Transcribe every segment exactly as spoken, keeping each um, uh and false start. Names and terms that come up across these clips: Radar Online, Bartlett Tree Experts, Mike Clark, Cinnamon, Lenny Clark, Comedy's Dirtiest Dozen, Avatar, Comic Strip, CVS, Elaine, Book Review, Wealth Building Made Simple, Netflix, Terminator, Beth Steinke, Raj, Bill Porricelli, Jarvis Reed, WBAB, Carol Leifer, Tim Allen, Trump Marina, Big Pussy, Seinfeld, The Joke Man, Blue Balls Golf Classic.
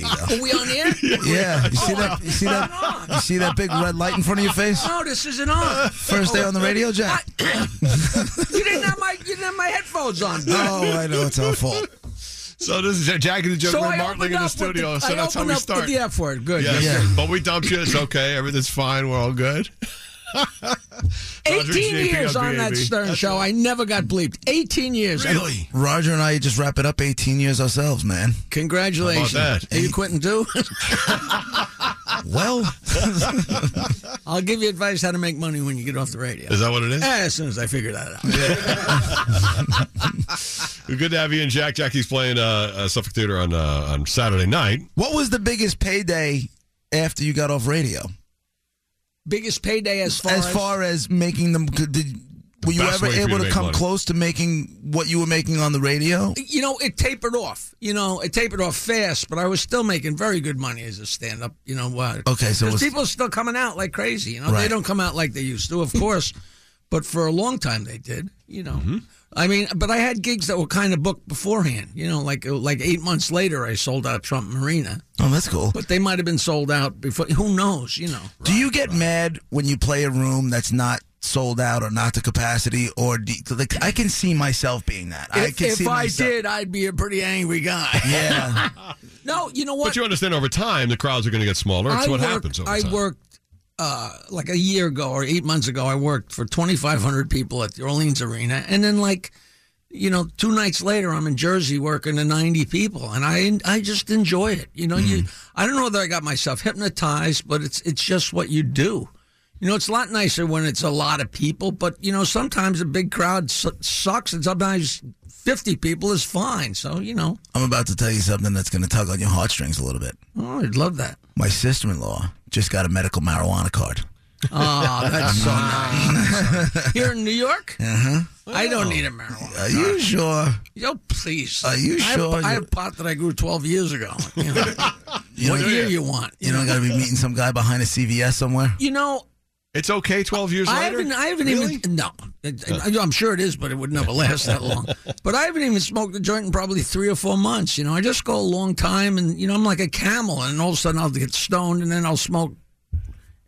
There you go. Are we on the air? Yeah. You see oh, that? You see that? You see that big red light in front of your face? No, this isn't on. First day on the radio, Jack. I, you didn't have my you didn't have my headphones on. Oh, I know, it's our fault. So this is Jackie the Jokeman Martling in the studio. The, so I that's how we start. With the F word. Good. Yes. Yeah. But we dumped you. It's okay. Everything's fine. We're all good. eighteen years on that Stern That's show. Right. I never got bleeped. eighteen years. Really? Roger and I just wrap it up eighteen years ourselves, man. Congratulations. How about that? Are you quitting too? Well, I'll give you advice how to make money when you get off the radio. Is that what it is? As soon as I figure that out. Yeah. Good to have you and Jack. Jackie's playing uh, uh, Suffolk Theater on, uh, on Saturday night. What was the biggest payday after you got off radio? Biggest payday as far as... As far as making them... Did, were you ever able to come close to making what you were making on the radio? You know, it tapered off. You know, it tapered off fast, but I was still making very good money as a stand-up. You know what? Uh, okay, so... Because people are still coming out like crazy, you know? Right. They don't come out like they used to, of course, but for a long time they did, you know? Mm-hmm. I mean, but I had gigs that were kind of booked beforehand. You know, like like eight months later, I sold out Trump Marina. Oh, that's cool. But they might have been sold out before. Who knows, you know. Right, do you get right. mad when you play a room that's not sold out or not to capacity? Or do you, like, I can see myself being that. If I, can if see I did, I'd be a pretty angry guy. Yeah. No, you know what? But you understand over time, the crowds are going to get smaller. It's I what worked, happens over time. I worked. Uh, like a year ago or eight months ago, I worked for twenty-five hundred people at the Orleans Arena. And then, like, you know, two nights later, I'm in Jersey working to ninety people. And I I just enjoy it. You know, mm. you I don't know whether I got myself hypnotized, but it's it's just what you do. You know, it's a lot nicer when it's a lot of people. But, you know, sometimes a big crowd su- sucks and sometimes fifty people is fine. So, you know. I'm about to tell you something that's going to tug on your heartstrings a little bit. Oh, I'd love that. My sister-in-law just got a medical marijuana card. Oh, that's so nice. Here in New York? Uh-huh. Wow. I don't need a marijuana card. Are you sure? Yo, please. Are you sure? I have, I have pot that I grew twelve years ago. You know, you what year you want? You don't got to be meeting some guy behind a C V S somewhere? You know. It's okay twelve years I later? Haven't, I haven't really? even... No. I'm sure it is, but it would never last that long. But I haven't even smoked a joint in probably three or four months. You know, I just go a long time, and, you know, I'm like a camel, and all of a sudden I'll get stoned, and then I'll smoke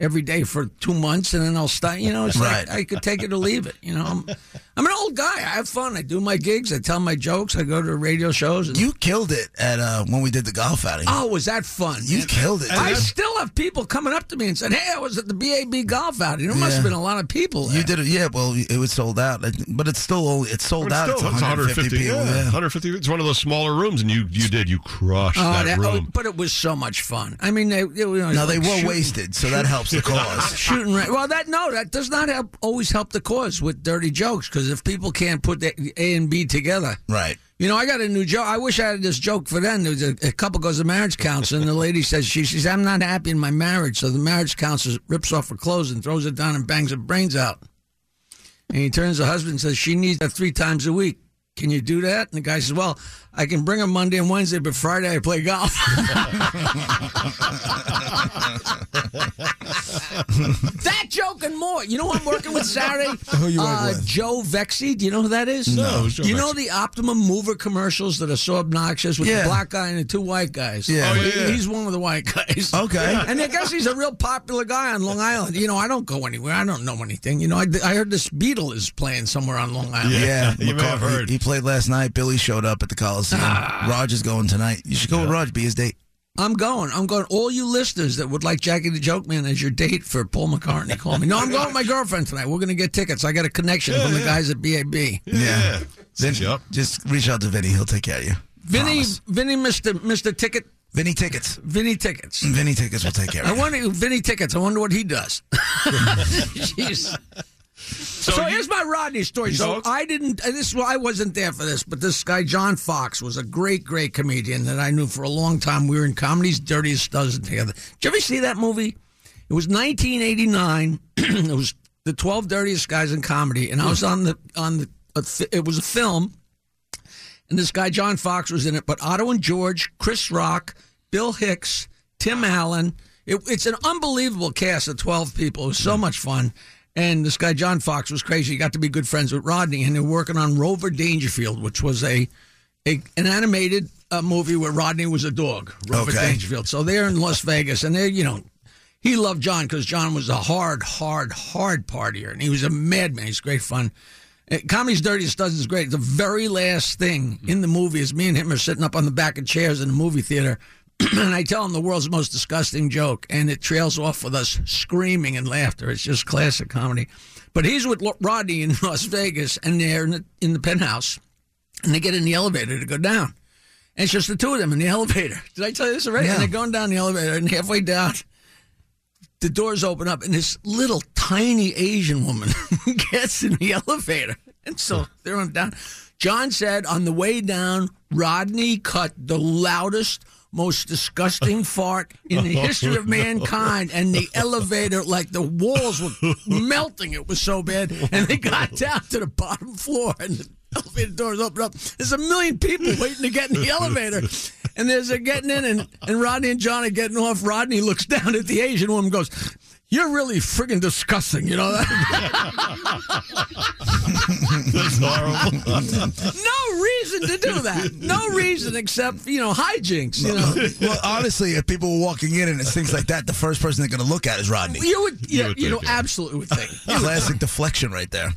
every day for two months, and then I'll start. You know, it's right. like I could take it or leave it. You know, I'm, I'm an old guy. I have fun. I do my gigs. I tell my jokes. I go to radio shows. And you killed it at uh, when we did the golf outing. Oh, was that fun? You and, killed it. I still have people coming up to me and saying, "Hey, I was at the B A B golf outing." There yeah. must have been a lot of people there. You did it, yeah. Well, it was sold out, but it's still only, it's sold it's out. Still, it's one hundred fifty people. Yeah. Yeah. one hundred fifty. It's one of those smaller rooms, and you you did you crushed uh, that, that room. Oh, but it was so much fun. I mean, they you know, now they like were shooting, wasted, so shooting. That helps the cause. Shooting right. Well, that no, that does not help. Always help the cause with dirty jokes. Because if people can't put the A and B together. Right. You know, I got a new joke. I wish I had this joke for them. There was a, a couple goes to marriage counselor, and the lady says, she says, "I'm not happy in my marriage." So the marriage counselor rips off her clothes and throws it down and bangs her brains out. And he turns to the husband and says, "She needs that three times a week. Can you do that?" And the guy says, "Well, I can bring her Monday and Wednesday, but Friday I play golf." That joke and more. You know who I'm working with Saturday? Who you uh, with? Joe Vexi. Do you know who that is? No. no you know the Optimum mover commercials that are so obnoxious with yeah. the black guy and the two white guys? Yeah. Oh, yeah. He's one of the white guys. Okay. Yeah. And I guess he's a real popular guy on Long Island. You know, I don't go anywhere. I don't know anything. You know, I, I heard this Beatle is playing somewhere on Long Island. Yeah. yeah. You may have heard. He, he played last night. Billy showed up at the Coliseum. Ah. Raj is going tonight. You should go yeah. with Raj. Be his date. I'm going. I'm going. All you listeners that would like Jackie the Joke Man as your date for Paul McCartney, call me. No, I'm going with my girlfriend tonight. We're going to get tickets. I got a connection yeah, from the yeah. guys at B A B. Yeah. yeah. Then just reach out to Vinny. He'll take care of you. Vinny, Promise. Vinny, Mister Mister Ticket. Vinny Tickets. Vinny Tickets. Vinny Tickets will take care of you. I wonder, Vinny Tickets, I wonder what he does. Jeez. So, so here's my Rodney story. So I didn't. This well, I wasn't there for this, but this guy John Fox was a great, great comedian that I knew for a long time. We were in Comedy's Dirtiest Dozen together. Did you ever see that movie? It was nineteen eighty-nine. It was the twelve Dirtiest Guys in Comedy, and I was on the on the. Uh, it was a film, and this guy John Fox was in it. But Otto and George, Chris Rock, Bill Hicks, Tim Allen. It, it's an unbelievable cast of twelve people. It was so much fun. And this guy, John Fox, was crazy. He got to be good friends with Rodney, and they were working on Rover Dangerfield, which was a, a an animated a movie where Rodney was a dog, Robert okay. Dangerfield. So they're in Las Vegas, and they, you know, he loved John because John was a hard, hard, hard partier, and he was a madman. He's great fun. Comedy's Dirtiest Dozen is great. The very last thing in the movie is me and him are sitting up on the back of chairs in the movie theater, and I tell him the world's most disgusting joke, and it trails off with us screaming and laughter. It's just classic comedy. But he's with Rodney in Las Vegas, and they're in the, in the penthouse, and they get in the elevator to go down. And it's just the two of them in the elevator. Did I tell you this already? Yeah. And they're going down the elevator, and halfway down, the doors open up, and this little tiny Asian woman gets in the elevator. And so they're on down. John said on the way down, Rodney cut the loudest, most disgusting fart in the history of mankind, and the elevator, like the walls were melting. It was so bad. And they got down to the bottom floor, and the elevator doors opened up. There's a million people waiting to get in the elevator. And there's a getting in, and, and Rodney and John are getting off. Rodney looks down at the Asian woman and goes, "You're really friggin' disgusting," you know that? That's horrible. No reason to do that. No reason except, you know, hijinks, you know. Well, honestly, if people were walking in and it's things like that, the first person they're going to look at is Rodney. You would, you, you, would you know, it. absolutely would think. Classic deflection right there.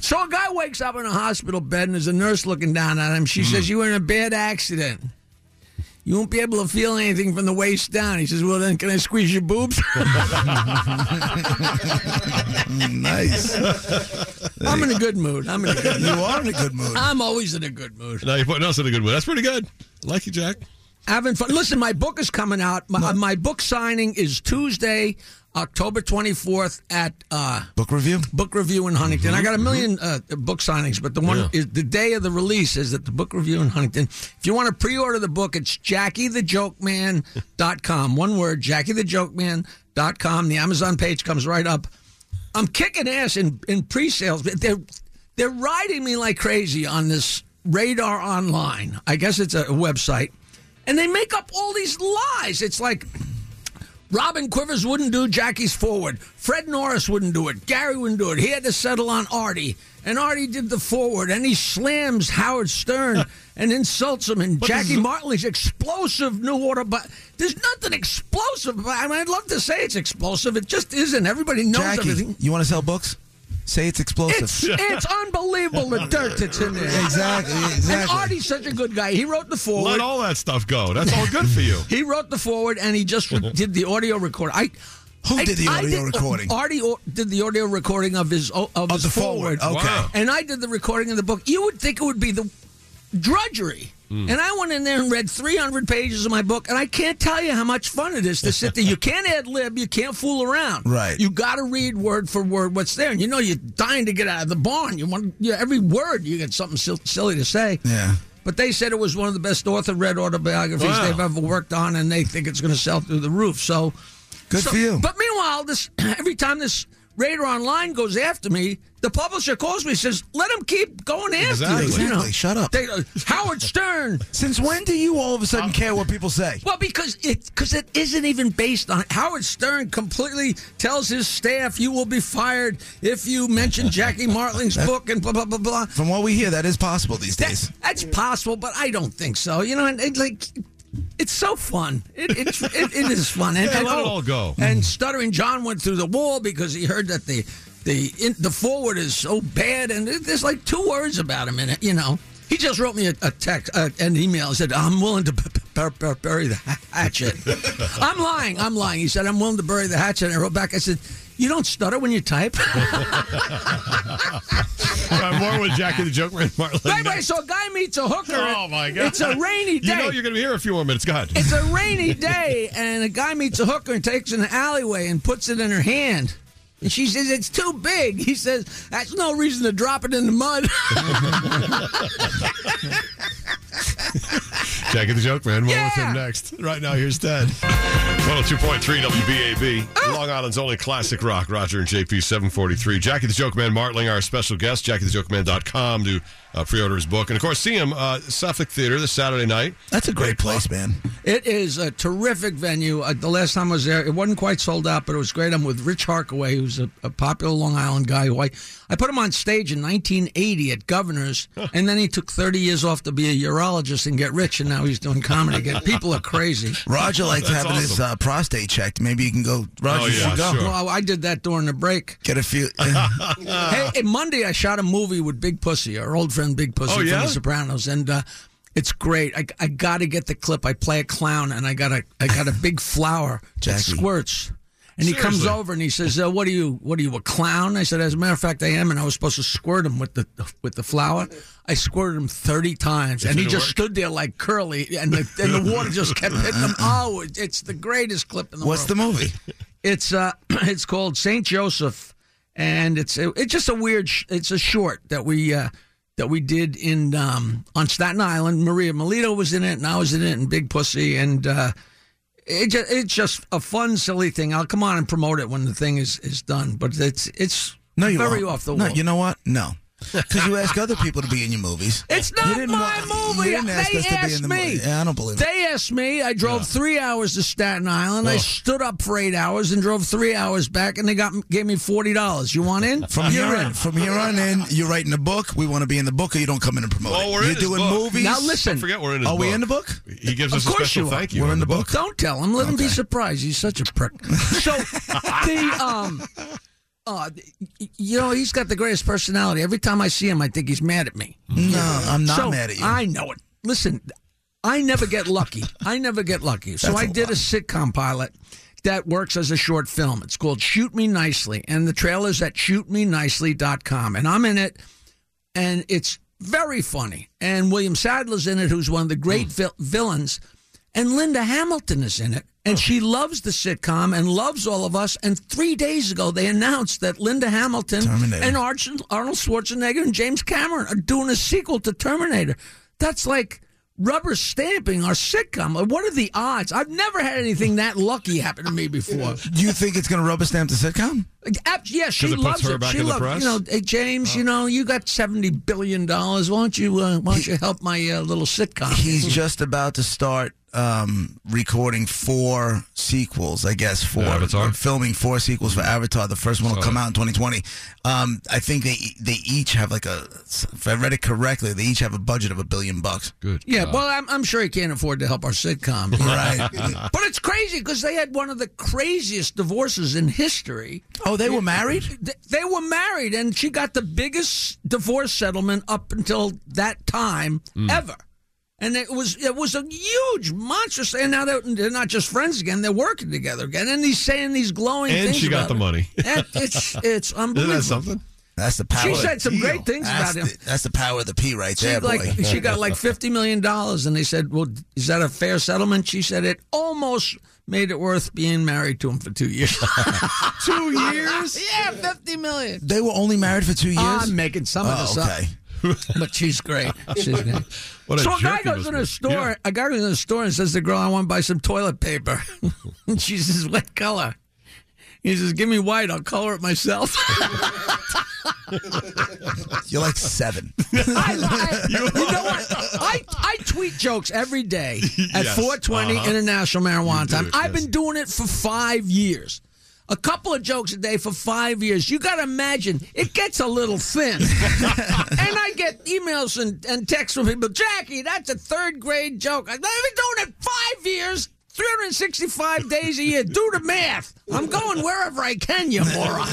So a guy wakes up in a hospital bed and there's a nurse looking down at him. She mm. says, "You were in a bad accident. You won't be able to feel anything from the waist down." He says, "Well, then can I squeeze your boobs?" Nice. I'm in a good mood. I'm in a good mood. You are in a good mood. I'm always in a good mood. No, you're putting us in a good mood. That's pretty good. I like you, Jack. Having fun. Listen, my book is coming out. My, uh, my book signing is Tuesday, October twenty-fourth at uh, Book Review. Book Review in Huntington. Mm-hmm. I got a million mm-hmm. uh, book signings, but the one yeah. is the day of the release is at the Book Review in Huntington. If you want to pre-order the book, it's Jackie the Joke Man dot com. One word, Jackie the Joke Man dot com. The Amazon page comes right up. I'm kicking ass in, in pre-sales. They're they're riding me like crazy on this Radar Online. I guess it's a website. And they make up all these lies. It's like Robin Quivers wouldn't do Jackie's forward. Fred Norris wouldn't do it. Gary wouldn't do it. He had to settle on Artie. And Artie did the forward. And he slams Howard Stern and insults him. And but Jackie is- Martling's explosive new order. But there's nothing explosive. I mean, I'd love to say it's explosive. It just isn't. Everybody knows Jackie, everything. You want to sell books? Say it's explosive. It's, it's unbelievable the dirt that's in there. Exactly, exactly. And Artie's such a good guy. He wrote the forward. Let all that stuff go. That's all good for you. He wrote the forward, and he just did the audio record. I. Who I, did the audio did, recording? Artie did the audio recording of his of, of his the forward. forward. Okay. Wow. And I did the recording of the book. You would think it would be the drudgery. Mm. And I went in there and read three hundred pages of my book, and I can't tell you how much fun it is to sit there. You can't ad lib, you can't fool around. Right. You got to read word for word what's there, and you know you're dying to get out of the barn. You want you know, every word you get something silly to say. Yeah. But they said it was one of the best author-read autobiographies wow. they've ever worked on, and they think it's going to sell through the roof. So good so, for you. But meanwhile, this every time this Radar Online goes after me, the publisher calls me and says, "Let him keep going after exactly. you." Exactly. You know, shut up. They, uh, Howard Stern. Since when do you all of a sudden um, care what people say? Well, because it because it isn't even based on it. Howard Stern completely tells his staff, "You will be fired if you mention Jackie Martling's that, book," and blah, blah, blah, blah. From what we hear, that is possible these that, days. That's possible, but I don't think so. You know, and, and like... It's so fun. It, it, it, it is fun. And, yeah, and, let it all go. And Stuttering John went through the wall because he heard that the the in, the forward is so bad, and it, there's like two words about him in it. You know, he just wrote me a, a text, uh, an email, and said, "I'm willing to b- b- b- bury the hatchet." I'm lying. I'm lying. He said, "I'm willing to bury the hatchet." And I wrote back. I said, "You don't stutter when you type." Right, more with Jackie the Joke Man. Right, right, so a guy meets a hooker. Oh, my God. It's a rainy day. You know you're going to be here in a few more minutes. Go ahead. It's a rainy day, and a guy meets a hooker and takes an alleyway and puts it in her hand. And she says, "It's too big." He says, "That's no reason to drop it in the mud." Jackie the Joke Man. We'll yeah. with him next. Right now, here's Ted. one oh two point three W B A B. Oh. Long Island's only classic rock. Roger and J P, seven forty-three. Jackie the Joke Man Martling, our special guest. Jackie the Joke Man dot com to Uh, pre-order his book. And, of course, see him uh, Suffolk Theater this Saturday night. That's a great place, man. It is a terrific venue. Uh, the last time I was there, it wasn't quite sold out, but it was great. I'm with Rich Harkaway, who's a, a popular Long Island guy. Who I, I put him on stage in nineteen eighty at Governor's, huh. and then he took thirty years off to be a urologist and get rich, and now he's doing comedy again. People are crazy. Roger likes That's having awesome. his uh, prostate checked. Maybe you can go. Roger, oh, yeah, go. Sure. Well, I did that during the break. Get a few. Hey, hey, Monday I shot a movie with Big Pussy, our old friend Big Pussy oh, yeah? from The Sopranos, and uh, it's great. I, I got to get the clip. I play a clown, and I got a I got a big flower that squirts, and Seriously? he comes over and he says, uh, "What are you? What are you, a clown?" I said, "As a matter of fact, I am." And I was supposed to squirt him with the with the flower. I squirted him thirty times, it and he just work. stood there like Curly, and the, and the water just kept hitting him. Oh, it's the greatest clip in the What's world. What's the movie? It's uh, it's called Saint Joseph, and it's it, it's just a weird. Sh- it's a short that we. Uh, That we did in um, on Staten Island. Maria Melito was in it, and I was in it, and Big Pussy, and uh, it just, it's just a fun, silly thing. I'll come on and promote it when the thing is, is done, but it's it's no, you very won't. off the wall. No, you know what? No, because you ask other people to be in your movies. It's not my want, movie. They ask us asked to be in the me. Movie. Yeah, I don't believe it. They asked me. I drove yeah. three hours to Staten Island. Whoa. I stood up for eight hours and drove three hours back, and they got gave me forty dollars. You want in? From here on, from here on in, you're writing a book. We want to be in the book, or you don't come in and promote oh, it. We're you're in his doing book. movies. Now listen. Don't forget, we're in his Are book. we in the book? He gives of us a special you thank you. We're in the book. book. Don't tell him. Let okay. him be surprised. He's such a prick. So the um. Oh, you know, he's got the greatest personality. Every time I see him, I think he's mad at me. No, I'm not so, mad at you. I know it. Listen, I never get lucky. I never get lucky. So That's I a did lot. a sitcom pilot that works as a short film. It's called Shoot Me Nicely, and the trailer's at shoot me nicely dot com. And I'm in it, and it's very funny. And William Sadler's in it, who's one of the great mm. vil- villains. And Linda Hamilton is in it. And she loves the sitcom and loves all of us. And three days ago, they announced that Linda Hamilton Terminator. and Arnold Schwarzenegger and James Cameron are doing a sequel to Terminator. That's like rubber stamping our sitcom. What are the odds? I've never had anything that lucky happen to me before. Do you think it's going to rubber stamp the sitcom? Yeah, she it loves puts her it. Back she in loves, the press? You know, hey, James, oh. you know, you got seventy billion dollars. Why don't you, uh, why don't you help my uh, little sitcom? He's just about to start. Um, recording four sequels, I guess, for Avatar. Filming four sequels for Avatar. The first one will come out in twenty twenty. Um, I think they they each have like a, if I read it correctly, they each have a budget of a billion bucks. Good. Yeah, God. well, I'm, I'm sure he can't afford to help our sitcom. Right. But it's crazy because they had one of the craziest divorces in history. Oh, they were married? They, they were married, and she got the biggest divorce settlement up until that time mm. ever. And it was it was a huge, monstrous, and now they're, they're not just friends again; they're working together again. And he's saying these glowing and things. And she got about the it. money. And it's it's unbelievable. Isn't that something? That's the power. She said of some deal. great things that's about him. The, that's the power of the P right she there, like, boy. She got like fifty million dollars, and they said, "Well, is that a fair settlement?" She said, "It almost made it worth being married to him for two years." two years? Yeah, fifty million. They were only married for two years. Uh, I'm making some oh, of this okay. up. But she's great. She's great. What a so a guy goes in a store. Yeah. A guy goes in a store and says to the girl, "I want to buy some toilet paper." And she says, "What color?" He says, "Give me white. I'll color it myself." You're like seven. I, I, you, you know what? I, I tweet jokes every day at yes. four twenty uh-huh. International Marijuana Time. It, I've yes. been doing it for five years. A couple of jokes a day for five years. You got to imagine, it gets a little thin. And I get emails and, and texts from people, "Jackie, that's a third grade joke." I've been doing it five years, three hundred sixty-five days a year. Do the math. I'm going wherever I can, you moron.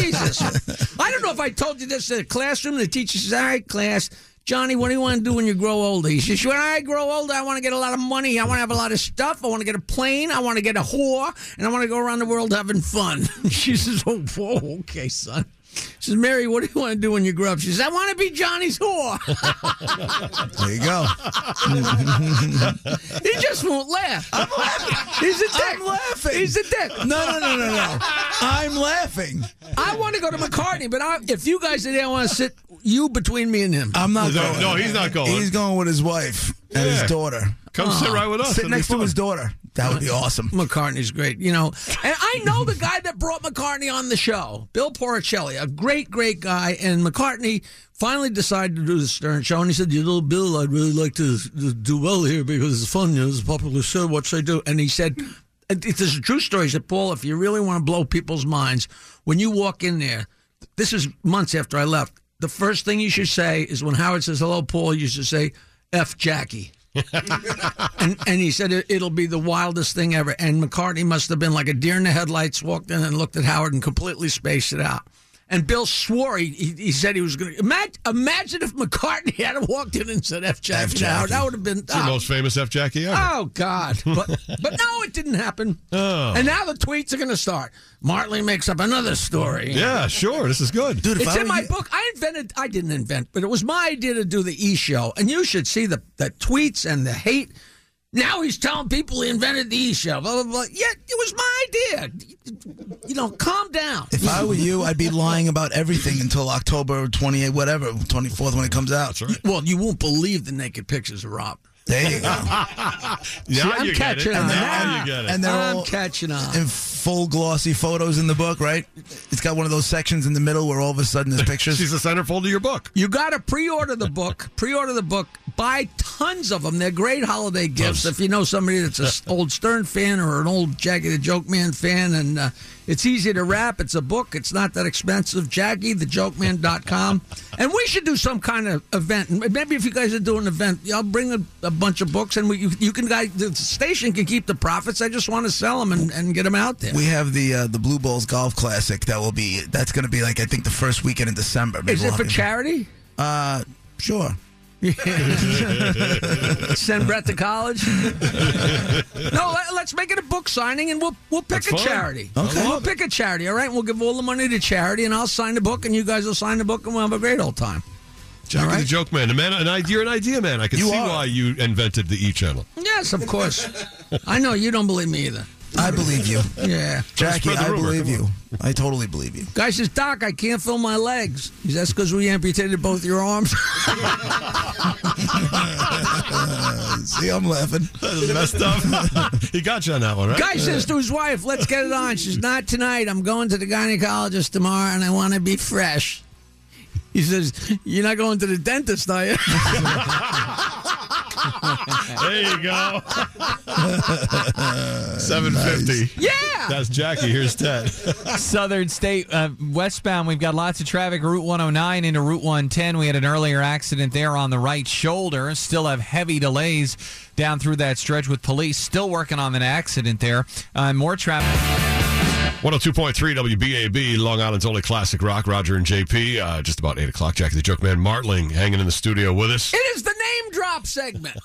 Jesus. I don't know if I told you this in a classroom. The teacher says, "All right, class, Johnny, what do you want to do when you grow older?" He says, "When I grow older, I want to get a lot of money. I want to have a lot of stuff. I want to get a plane. I want to get a whore. And I want to go around the world having fun." She says, "Oh, whoa, okay, son." She says, "Mary, what do you want to do when you grow up?" She says, "I want to be Johnny's whore." There you go. He just won't laugh. I'm laughing. He's a dick. I'm laughing. He's a dick. No, no, no, no, no. I'm laughing. I want to go to McCartney, but I, if you guys are there, I want to sit you between me and him. I'm not no, going. No, he's not going. He's going with his wife and yeah. his daughter. Come uh, sit right with us. Sit next to fun. his daughter. That would be awesome. McCartney's great. You know, and I know the guy that brought McCartney on the show, Bill Porricelli, a great, great guy. And McCartney finally decided to do the Stern show, and he said, you know, Bill, I'd really like to do well here because it's fun. You know, it's a popular show. What should I do? And he said, this is a true story. He said, Paul, if you really want to blow people's minds, when you walk in there, this is months after I left, the first thing you should say is when Howard says, hello, Paul, you should say, F Jackie. and, and he said it, it'll be the wildest thing ever. And McCartney must have been like a deer in the headlights, walked in and looked at Howard and completely spaced it out. And Bill swore he he, he said he was going to imagine, imagine if McCartney had walked in and said F Jackie. F Jackie. Now, that would have been it's oh, the most famous F Jackie ever. Oh God! But but no, it didn't happen. Oh. And now the tweets are going to start. Martling makes up another story. Yeah, know? Sure. This is good, dude. If it's I in my get... book. I invented. I didn't invent, but it was my idea to do the E Show. And you should see the the tweets and the hate. Now he's telling people he invented the E-Show. Blah, blah, blah. Yeah, it was my idea. You know, calm down. If I were you, I'd be lying about everything until October twenty-eighth, whatever, twenty-fourth when it comes out. That's right. Well, you won't believe the naked pictures of Rob. There you go. Now See, I'm you catching on. Now you get it. And they're I'm all catching on. In full glossy photos in the book, right? It's got one of those sections in the middle where all of a sudden there's pictures. She's the centerfold of your book. You got to pre-order the book. Pre-order the book. Buy tons of them. They're great holiday gifts. Yes. If you know somebody that's an old Stern fan or an old Jackie the Joke Man fan, and uh, it's easy to wrap. It's a book. It's not that expensive. Jackie the Joke Man dot com. And we should do some kind of event. Maybe if you guys are doing an event, I'll bring a, a bunch of books, and we, you, you can guys the station can keep the profits. I just want to sell them and, and get them out there. We have the uh, the Blue Balls Golf Classic that will be that's going to be like I think the first weekend in December. Maybe Is it we'll for charity? Uh, sure. Send Brett to college. No, let, let's make it a book signing, and we'll we'll pick That's a fun. charity. Okay, we'll pick a charity. All right, and we'll give all the money to charity, and I'll sign the book, and you guys will sign the book, and we'll have a great old time. Jackie right. the Joke Man, a man, an idea, you're an idea man. I can you see are. why you invented the E channel. Yes, of course. I know you don't believe me either. I believe you. Yeah. Jackie, I rumor. believe you. I totally believe you. Guy says, Doc, I can't feel my legs. He says, that's because we amputated both your arms. See, I'm laughing. That is messed up. He got you on that one, right? Guy yeah. says to his wife, let's get it on. She's not tonight. I'm going to the gynecologist tomorrow, and I want to be fresh. He says, you're not going to the dentist, are you? There you go. Seven fifty. Nice. Yeah. That's Jackie. Here's Ted. Southern State uh, westbound. We've got lots of traffic. Route one oh nine into Route one ten. We had an earlier accident there on the right shoulder. Still have heavy delays down through that stretch with police still working on an accident there. Uh, more traffic. one oh two point three W B A B, Long Island's only classic rock. Roger and J P, uh, just about eight o'clock. Jackie the Joke Man Martling hanging in the studio with us. It is the name drop segment.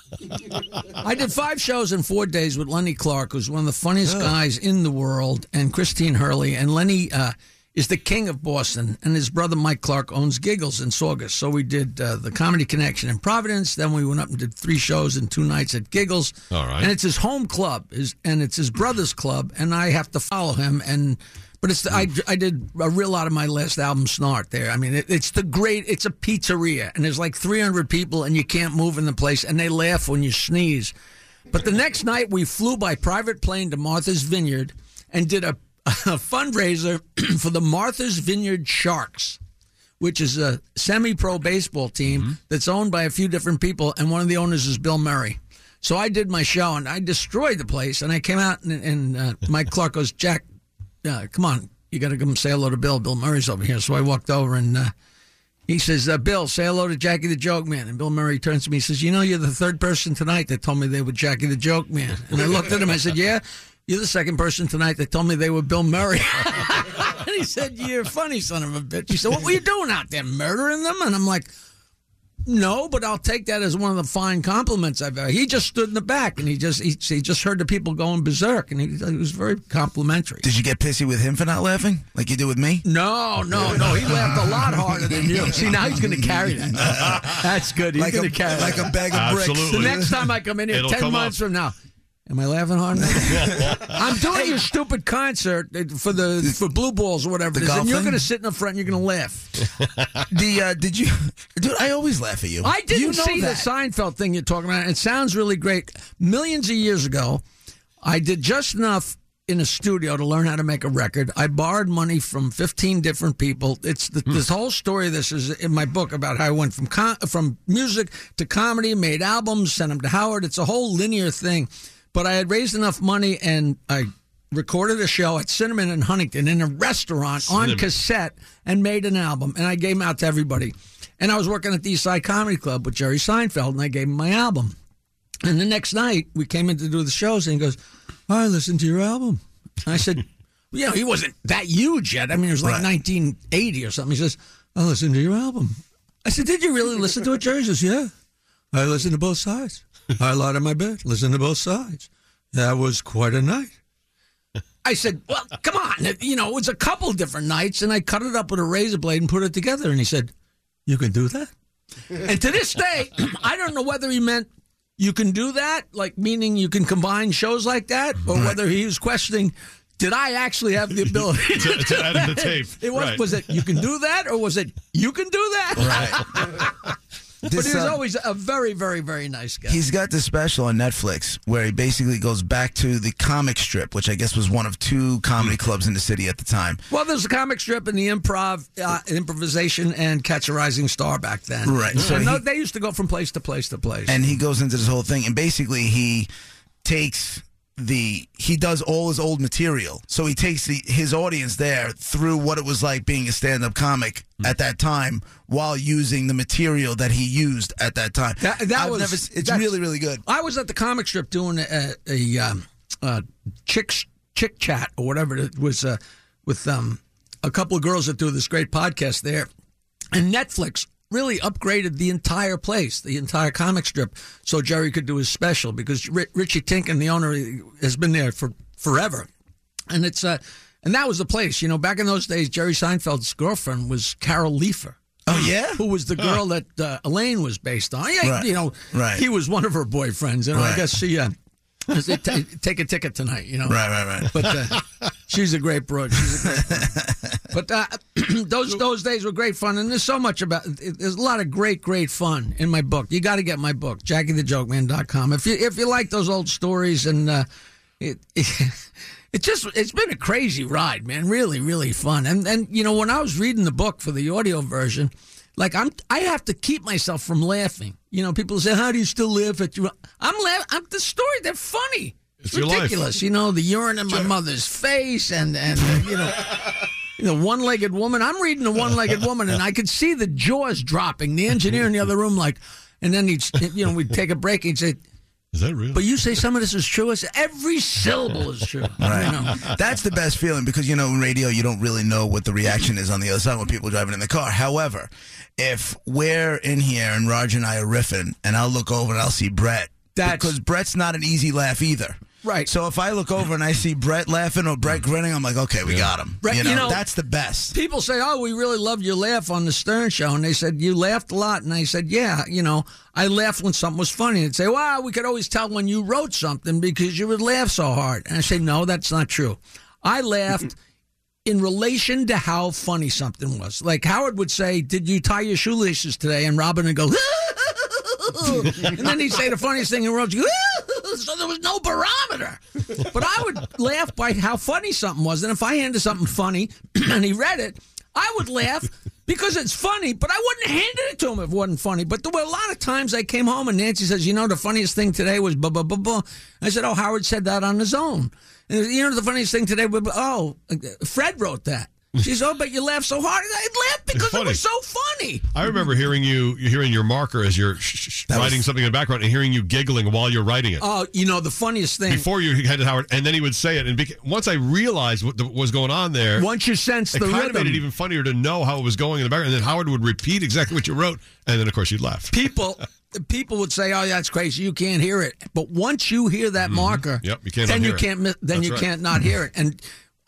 I did five shows in four days with Lenny Clark, who's one of the funniest oh. guys in the world, and Christine Hurley. And Lenny uh, is the king of Boston, and his brother Mike Clark owns Giggles in Saugus. So we did uh, the Comedy Connection in Providence. Then we went up and did three shows and two nights at Giggles. All right. And it's his home club, his, and it's his brother's club, and I have to follow him. And But it's the, I, I did a real lot of my last album, Snart, there. I mean, it, it's the great, it's a pizzeria, and there's like three hundred people, and you can't move in the place, and they laugh when you sneeze. But the next night, we flew by private plane to Martha's Vineyard and did a a fundraiser for the Martha's Vineyard Sharks, which is a semi-pro baseball team mm-hmm. that's owned by a few different people, and one of the owners is Bill Murray. So I did my show, and I destroyed the place, and I came out, and, and uh, Mike Clark goes, Jack, uh, come on, you got to come say hello to Bill. Bill Murray's over here. So I walked over, and uh, he says, uh, Bill, say hello to Jackie the Joke Man. And Bill Murray turns to me and says, you know, you're the third person tonight that told me they were Jackie the Joke Man. And I looked at him, I said, yeah. You're the second person tonight that told me they were Bill Murray. And he said, you're funny, son of a bitch. He said, what were you doing out there, murdering them? And I'm like, no, but I'll take that as one of the fine compliments I've ever. He just stood in the back, and he just he, he just heard the people going berserk, and he, he was very complimentary. Did you get pissy with him for not laughing, like you did with me? No, no, no. He laughed a lot harder than you. See, now he's going to carry that. That's good. He's like going to carry like that. Like a bag of Absolutely. bricks. The next time I come in here, It'll ten months up. from now. Am I laughing hard now? I'm doing hey, a stupid concert for the for Blue Balls or whatever it is, and you're going to sit in the front and you're going to laugh. the uh, Did you... Dude, I always laugh at you. I didn't you know see that. the Seinfeld thing you're talking about. It sounds really great. Millions of years ago, I did just enough in a studio to learn how to make a record. I borrowed money from fifteen different people. It's the, hmm. this whole story. This is in my book about how I went from com- from music to comedy, made albums, sent them to Howard. It's a whole linear thing. But I had raised enough money, and I recorded a show at Cinnamon in Huntington in a restaurant Cinnamon. on cassette and made an album. And I gave them out to everybody. And I was working at the East Side Comedy Club with Jerry Seinfeld, and I gave him my album. And the next night, we came in to do the shows, and he goes, I listened to your album. And I said, you know, he wasn't that huge yet. I mean, it was like right. nineteen eighty or something. He says, I listened to your album. I said, did you really listen to it, Jerry? He says, yeah. I listened to both sides. I lied on my bed, listened to both sides. That was quite a night. I said, well, come on. You know, it was a couple different nights, and I cut it up with a razor blade and put it together. And he said, you can do that? And to this day, I don't know whether he meant, you can do that, like meaning you can combine shows like that, or right. whether he was questioning, did I actually have the ability to, to, to add in the tape? It was right. was it you can do that, or was it you can do that? Right. But this, he was um, always a very, very, very nice guy. He's got this special on Netflix where he basically goes back to the Comic Strip, which I guess was one of two comedy clubs in the city at the time. Well, there's the Comic Strip and the Improv, uh, Improvisation and Catch a Rising Star back then. Right. So he, no, they used to go from place to place to place. And he goes into this whole thing, and basically he takes... The he does all his old material, so he takes the, his audience there through what it was like being a stand-up comic mm. at that time, while using the material that he used at that time. That, that I've was never, it's really really good. I was at the Comic Strip doing a, a, a, a chick chick chat or whatever it was uh, with um, a couple of girls that do this great podcast there, and Netflix really upgraded the entire place, the entire Comic Strip, so Jerry could do his special, because R- Richie Tinkin, the owner, has been there for forever. And it's uh, and that was the place. You know, back in those days, Jerry Seinfeld's girlfriend was Carol Leifer. Oh, yeah? Who was the girl huh. that uh, Elaine was based on. Yeah, right. You know, right. he was one of her boyfriends. And right. I guess she... Uh, t- take a ticket tonight, you know. Right, right, right. But uh, she's a great broad. She's a great broad. But uh, those those days were great fun, and there's so much about. There's a lot of great, great fun in my book. You got to get my book, Jackie the Joke Man dot com. If you if you like those old stories, and uh, it, it it just it's been a crazy ride, man. Really, really fun. And and you know, when I was reading the book for the audio version, like I'm I have to keep myself from laughing. You know, people say, how do you still laugh at you? I'm laughing. I'm the story. They're funny. It's, it's ridiculous. Life. You know, the urine in my sure. mother's face and, and uh, you know, you know, one-legged woman. I'm reading the one-legged woman, and I could see the jaws dropping. The engineer in the other room, like, and then he'd, you know, we'd take a break, and he'd say, is that real? But you say some of this is true. Every syllable is true. Right. You know? That's the best feeling, because, you know, in radio, you don't really know what the reaction is on the other side when people are driving in the car. However, if we're in here and Raj and I are riffing, and I'll look over and I'll see Brett, that's... because Brett's not an easy laugh either. Right. So if I look over and I see Brett laughing or Brett grinning, I'm like, okay, we yeah. got him. Brett, you know, you know, that's the best. People say, oh, we really loved your laugh on the Stern Show. And they said, you laughed a lot. And I said, yeah, you know, I laughed when something was funny. And say, well, we could always tell when you wrote something because you would laugh so hard. And I say, no, that's not true. I laughed in relation to how funny something was. Like Howard would say, did you tie your shoelaces today? And Robin would go, and then he'd say the funniest thing in the world, so there was no barometer. But I would laugh by how funny something was. And if I handed something funny and he read it, I would laugh because it's funny, but I wouldn't have handed it to him if it wasn't funny. But there were a lot of times I came home and Nancy says, you know, the funniest thing today was blah, blah, blah, blah. I said, oh, Howard said that on his own. And you know, the funniest thing today, was, oh, Fred wrote that. She said, oh, but you laughed so hard. I laughed because it was so funny. I remember hearing you, hearing your marker as you're sh- sh- writing was... something in the background and hearing you giggling while you're writing it. Oh, you know, the funniest thing. Before you had it, Howard, and then he would say it. And beca- once I realized what the, was going on there. Once you sensed the rhythm. It kind of made it even funnier to know how it was going in the background. And then Howard would repeat exactly what you wrote. And then, of course, you'd laugh. People... People would say, "Oh, that's crazy! You can't hear it." But once you hear that mm-hmm. marker, yep, you can't then you can't mi- then that's you right. can't not hear it. And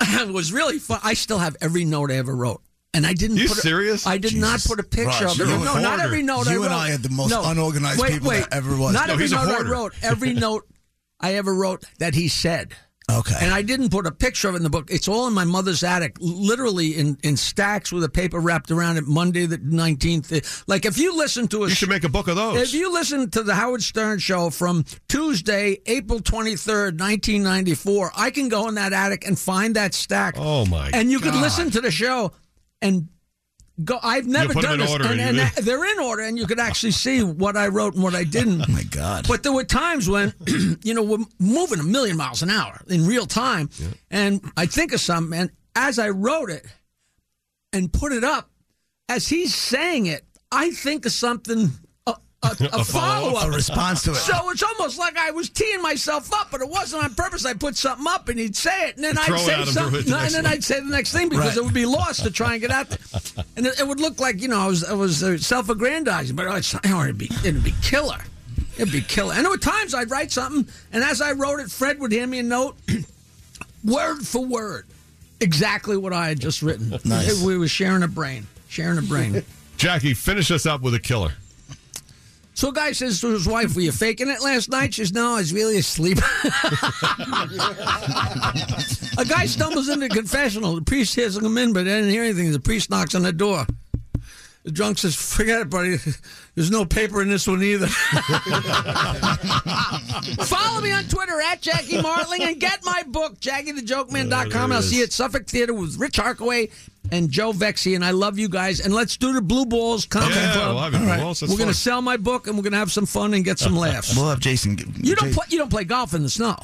it was really fun. I still have every note I ever wrote, and I didn't. You put serious? A, I did Jesus. not put a picture Raj, of it. No, hoarder. Not every note. You I wrote. and I are the most no, unorganized wait, people wait, that ever was. Not no, every note I wrote. Every note I ever wrote that he said. Okay. And I didn't put a picture of it in the book. It's all in my mother's attic, literally in, in stacks with a paper wrapped around it, Monday the nineteenth. Like, if you listen to a... You should make a book of those. If you listen to the Howard Stern show from Tuesday, April twenty-third, nineteen ninety-four, I can go in that attic and find that stack. Oh, my God. And you could listen to the show and... Go, I've never done this, and, and they're in order, and you could actually see what I wrote and what I didn't. Oh, my God. But there were times when, you know, we're moving a million miles an hour in real time, yeah. and I think of something, and as I wrote it and put it up, as he's saying it, I think of something... A, a, a follow-up. Follow a response to it. So it's almost like I was teeing myself up, but it wasn't on purpose. I put something up, and he'd say it, and then I'd say something, the and then one. I'd say the next thing, because right. it would be lost to try and get out there. And it, it would look like, you know, I was, I was uh, self-aggrandizing, but it's, it'd, be, it'd be killer. It'd be killer. And there were times I'd write something, and as I wrote it, Fred would hand me a note, word for word, exactly what I had just written. Nice. We were sharing a brain, sharing a brain. Jackie, finish us up with a killer. So a guy says to his wife, were you faking it last night? She says, no, I was really asleep. A guy stumbles into the confessional. The priest hears him in, but they didn't hear anything. The priest knocks on the door. The drunk says, forget it, buddy. There's no paper in this one either. Follow me on Twitter, at Jackie Martling, and get my book, Jackie The Joke Man dot com. I'll see you at Suffolk Theater with Rich Harkaway and Joe Vexi, and I love you guys. And let's do the Blue Balls Comedy yeah, Club. Love it. All right. Balls, we're going to sell my book, and we're going to have some fun and get some laughs. We'll have Jason. You don't, Jason. Play, you don't play golf in the snow.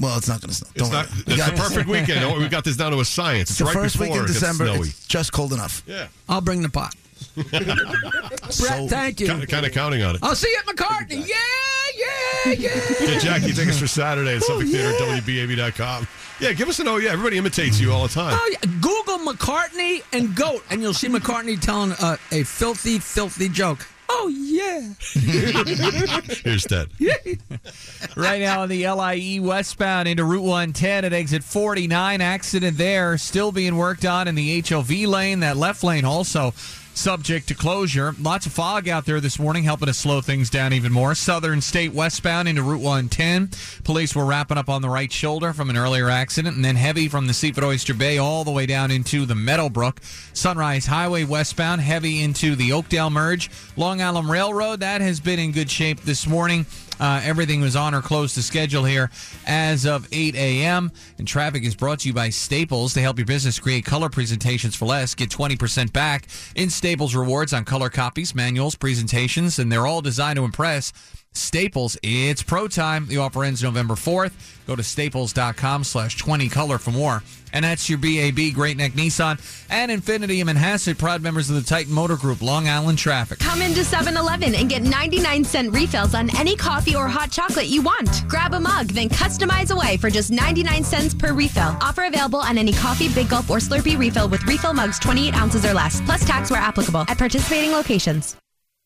Well, it's not going to snow. Don't it's not, it's a perfect weekend. We got this down to a science. It's, it's right first before week in December. It's snowy. It's just cold enough. Yeah. I'll bring the pot. Brett, so, thank you. Kind of, kind of counting on it. I'll see you at McCartney. Yeah, yeah, yeah. Yeah, Jackie, tickets for Saturday at Suffolk oh, Theater yeah. at W B A B dot com. Yeah, give us an oh yeah. Everybody imitates you all the time. Oh, yeah. Google McCartney and goat, and you'll see McCartney telling uh, a filthy, filthy joke. Oh, yeah. Here's that. Right now on the L I E westbound into Route one ten at exit forty-nine. Accident there. Still being worked on in the H O V lane. That left lane also subject to closure. Lots of fog out there this morning, helping to slow things down even more. Southern State westbound into Route one ten. Police were wrapping up on the right shoulder from an earlier accident, and then heavy from the Seaford Oyster Bay all the way down into the Meadowbrook. Sunrise Highway westbound, heavy into the Oakdale merge. Long Island Railroad, that has been in good shape this morning. Uh, everything was on or close to schedule here as of eight a.m. And traffic is brought to you by Staples to help your business create color presentations for less. Get twenty percent back in Staples rewards on color copies, manuals, presentations, and they're all designed to impress. Staples, it's pro time. The offer ends November fourth. Go to staples dot com slash twenty color for more. And that's your B A B, Great Neck Nissan, and Infinity in Manhasset, proud members of the Titan Motor Group, Long Island Traffic. Come into seven eleven and get ninety-nine cent refills on any coffee or hot chocolate you want. Grab a mug, then customize away for just ninety-nine cents per refill. Offer available on any coffee, Big Gulp, or Slurpee refill with refill mugs twenty-eight ounces or less, plus tax where applicable at participating locations.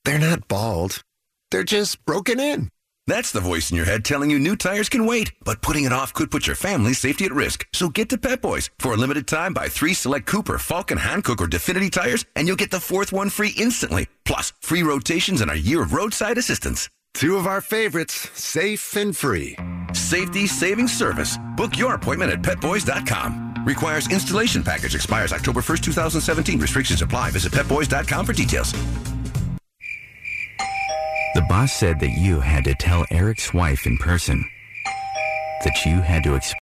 They're not bald. They're just broken in. That's the voice in your head telling you new tires can wait, but putting it off could put your family's safety at risk. So get to Pep Boys. For a limited time, buy three select Cooper, Falcon, Hankook, or Definiti tires, and you'll get the fourth one free instantly. Plus, free rotations and a year of roadside assistance. Two of our favorites, safe and free. Safety saving service. Book your appointment at pet boys dot com. Requires installation package. Expires October first, two thousand seventeen. Restrictions apply. Visit pet boys dot com for details. The boss said that you had to tell Eric's wife in person that you had to exp-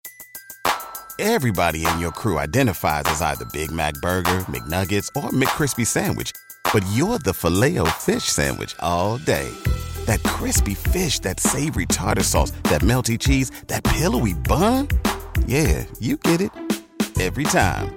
Everybody in your crew identifies as either Big Mac Burger, McNuggets, or McCrispy Sandwich. But you're the Filet-O-Fish Sandwich all day. That crispy fish, that savory tartar sauce, that melty cheese, that pillowy bun. Yeah, you get it. Every time.